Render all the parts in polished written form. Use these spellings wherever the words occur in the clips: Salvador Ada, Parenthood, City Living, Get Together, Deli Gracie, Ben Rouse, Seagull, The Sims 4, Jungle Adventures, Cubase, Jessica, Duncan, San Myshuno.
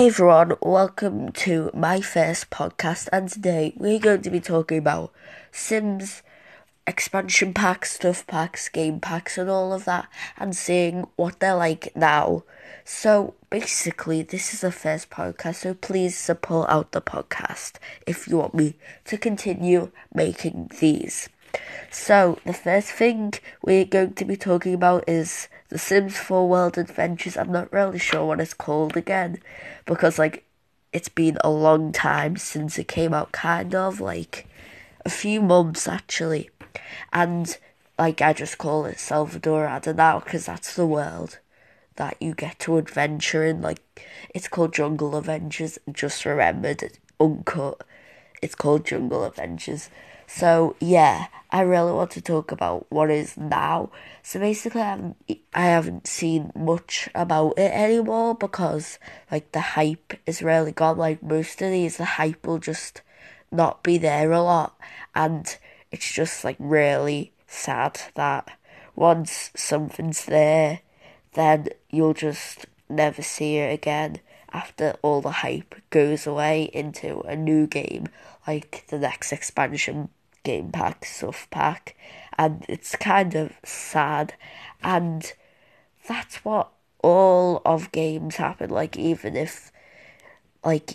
Hey everyone, welcome to my first podcast, and today we're going to be talking about Sims expansion packs, stuff packs, game packs and all of that, and seeing what they're like now. So basically this is the first podcast, so please support out the podcast if you want me to continue making these. So, the first thing we're going to be talking about is The Sims 4 World Adventures. I'm not really sure what it's called again, because, it's been a long time since it came out, a few months, actually. And, I just call it Salvador Ada now, because that's the world that you get to adventure in. It's called Jungle Adventures. Just remembered, it's uncut. It's called Jungle Adventures. So, yeah, I really want to talk about what is now. So, basically, I haven't seen much about it anymore because, the hype is really gone. Most of these, the hype will just not be there a lot. And it's just, really sad that once something's there, then you'll just never see it again after all the hype goes away into a new game, the next expansion game pack, stuff pack, and it's kind of sad. And that's what all of games happen, even if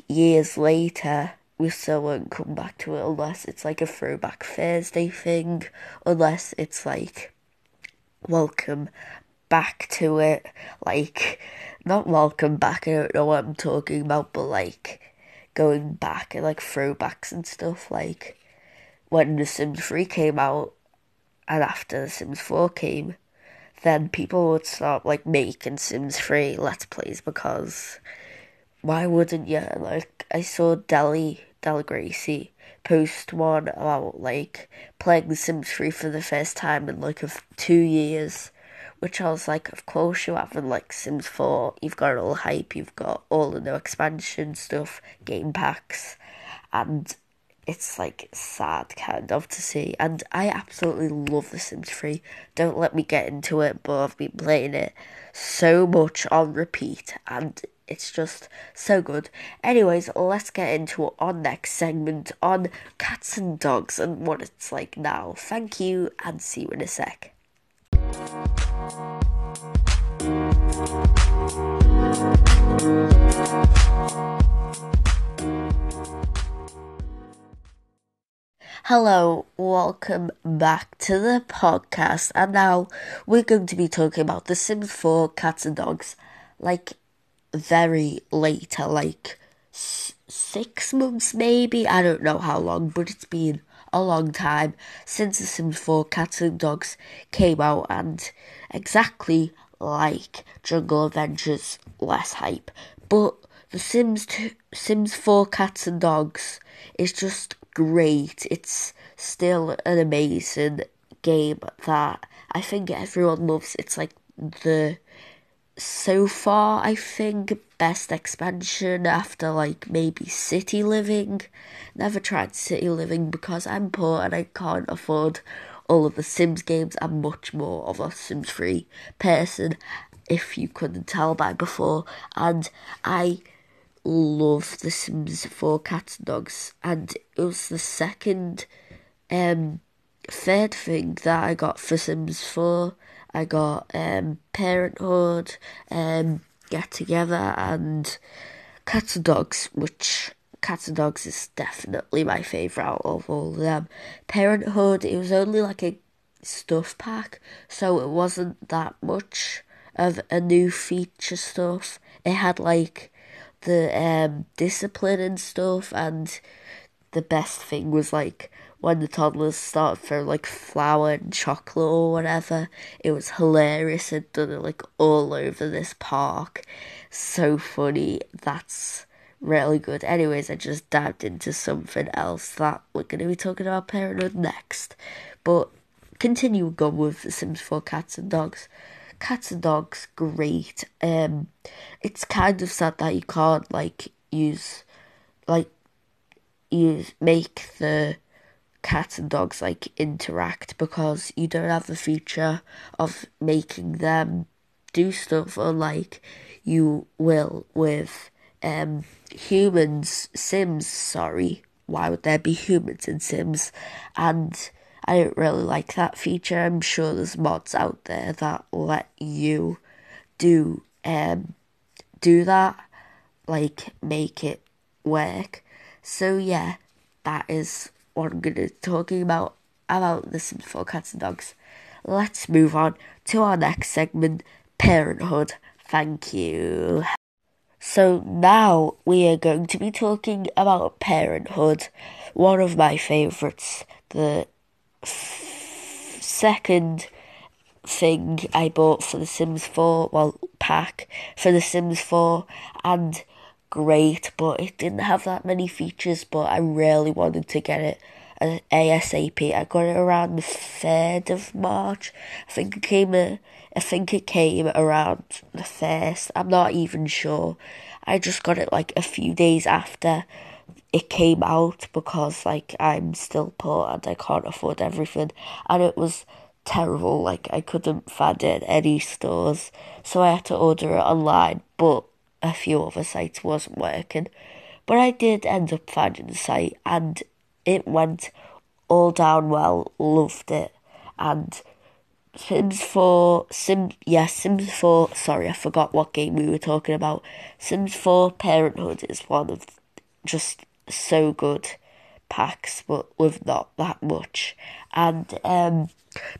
years later we still won't come back to it, unless it's a throwback Thursday thing, unless it's welcome back to it, not welcome back, I don't know what I'm talking about, but going back and throwbacks and stuff, when The Sims 3 came out and after The Sims 4 came, then people would start making Sims 3 Let's Plays, because why wouldn't you? I saw Deli Gracie post one about playing The Sims 3 for the first time in 2 years, which I was of course you haven't, Sims 4, you've got all the hype, you've got all the new expansion stuff, game packs, and it's, sad, kind of, to see. And I absolutely love The Sims 3, don't let me get into it, but I've been playing it so much on repeat, and it's just so good. Anyways, let's get into our next segment on cats and dogs and what it's like now. Thank you, and see you in a sec. Hello, welcome back to the podcast, and now we're going to be talking about The Sims 4 cats and dogs, very later, 6 months maybe, I don't know how long, but it's been a long time since The Sims 4 Cats and Dogs came out, and exactly like Jungle Adventures, less hype. But The Sims 4 Cats and Dogs is just great. It's still an amazing game that I think everyone loves. It's the, so far, I think, best expansion after, maybe City Living. Never tried City Living because I'm poor and I can't afford all of the Sims games. I'm much more of a Sims 3 person, if you couldn't tell by before. And I love The Sims 4 Cats and Dogs. And it was the third thing that I got for Sims 4. I got Parenthood, Get Together, and Cats and Dogs, which Cats and Dogs is definitely my favourite out of all of them. Parenthood, it was only a stuff pack, so it wasn't that much of a new feature stuff. It had the discipline and stuff, and the best thing was when the toddlers started throwing flour and chocolate or whatever. It was hilarious. They'd done it all over this park. So funny. That's really good. Anyways, I just dived into something else that we're going to be talking about Parenthood next. But continuing on with The Sims 4 Cats and Dogs. Cats and Dogs, great. It's kind of sad that you can't make the cats and dogs interact, because you don't have the feature of making them do stuff, unlike you will with Sims, why would there be humans in Sims? And I don't really like that feature. I'm sure there's mods out there that let you do that, like make it work. So yeah, that is what I'm gonna be talking about the Sims 4 cats and dogs. Let's move on to our next segment, Parenthood. Thank you. So now we are going to be talking about Parenthood, one of my favourites. The second thing I bought for the Sims 4, well, pack for the Sims 4, and great, but it didn't have that many features, but I really wanted to get it ASAP. I got it around the 3rd of March. I think it came around the 1st. I'm not even sure. I just got it like a few days after it came out because like I'm still poor and I can't afford everything, and it was terrible. Like I couldn't find it in any stores, so I had to order it online, but a few other sites wasn't working. But I did end up finding the site and it went all down well, loved it. And Sims 4, I forgot what game we were talking about. Sims 4 Parenthood is one of just so good packs, but with not that much. And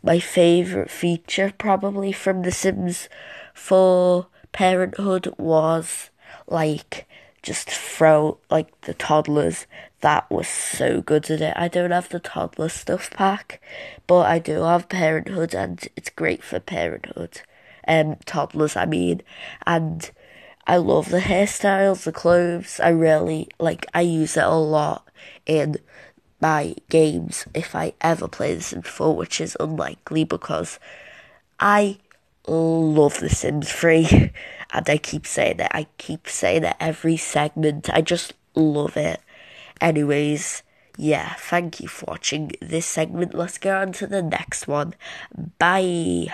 my favourite feature probably from the Sims 4 Parenthood was like just throw like the toddlers. That was so good at it. I don't have the toddler stuff pack, but I do have Parenthood, and it's great for Parenthood. Toddlers, I mean. And I love the hairstyles, the clothes. I really, like, I use it a lot in my games if I ever play The Sims 4, which is unlikely because I love The Sims 3. And I keep saying it. I keep saying it every segment. I just love it. Anyways, yeah, thank you for watching this segment. Let's get on to the next one. Bye!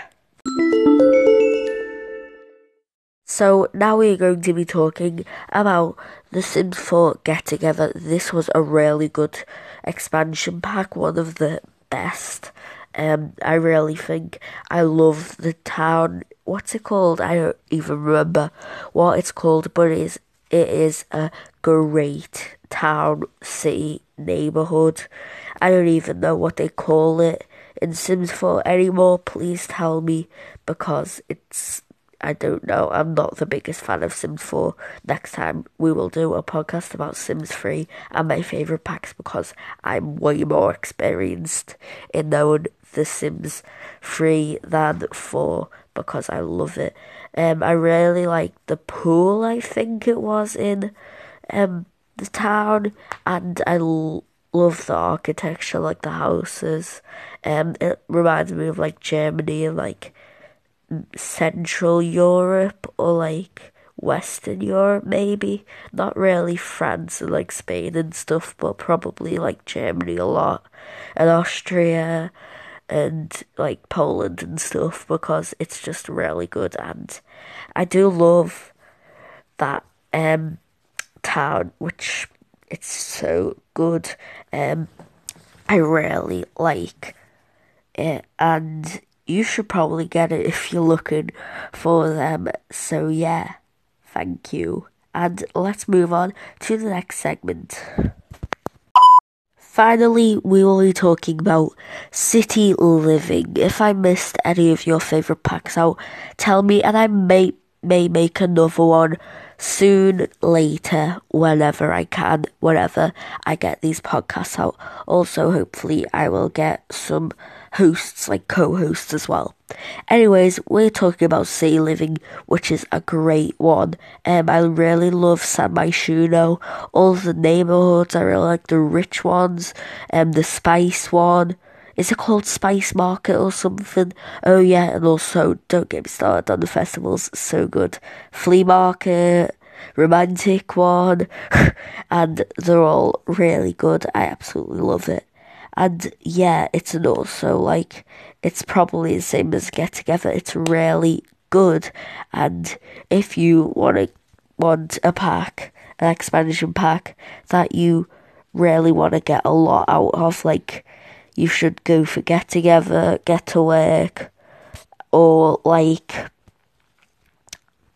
So, now we're going to be talking about The Sims 4 Get Together. This was a really good expansion pack, one of the best. I really think I love the town. What's it called? I don't even remember what it's called, but it is a great town, city, neighbourhood. I don't even know what they call it in Sims 4 anymore. Please tell me, because I don't know. I'm not the biggest fan of Sims 4. Next time we will do a podcast about Sims 3 and my favourite packs, because I'm way more experienced in knowing The Sims 3 than 4, because I love it. I really like the pool, I think it was, in the town, and I love the architecture, like the houses. It reminds me of like Germany and like Central Europe, or like Western Europe maybe, not really France and like Spain and stuff, but probably like Germany a lot, and Austria and like Poland and stuff, because it's just really good. And I do love that town, which it's so good. I really like it, and you should probably get it if you're looking for them. So yeah, thank you. And let's move on to the next segment. Finally, we will be talking about City Living. If I missed any of your favourite packs out, tell me, and I may make another one soon, later, whenever I can, whenever I get these podcasts out. Also, hopefully I will get some hosts, like co-hosts as well. Anyways, we're talking about City Living, which is a great one. I really love San Myshuno, all the neighbourhoods. I really like the rich ones, the spice one. Is it called Spice Market or something? Oh yeah, and also, don't get me started on the festivals, so good. Flea Market, Romantic one, and they're all really good. I absolutely love it. And yeah, it's also like, it's probably the same as Get Together, it's really good. And if you want a pack an expansion pack that you really want to get a lot out of, like you should go for Get Together, Get to Work, or like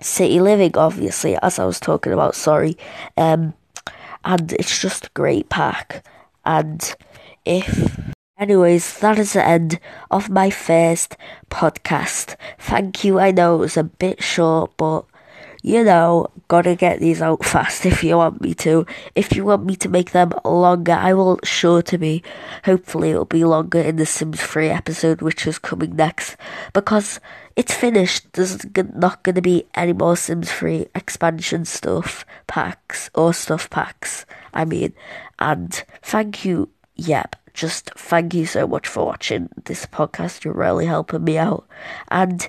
City Living, obviously, as I was talking about, sorry. And it's just a great pack. And anyways, that is the end of my first podcast. Thank you, I know it was a bit short, but you know, gotta get these out fast if you want me to. If you want me to make them longer, I will sure to be. Hopefully it'll be longer in the Sims 3 episode, which is coming next. Because it's finished, there's not gonna be any more Sims 3 expansion stuff packs, or stuff packs, I mean. And thank you, just thank you so much for watching this podcast. You're really helping me out. And,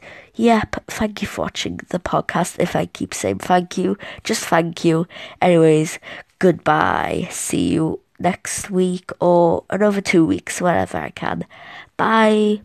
thank you for watching the podcast. If I keep saying thank you, just thank you. Anyways, goodbye. See you next week or another 2 weeks, whenever I can. Bye.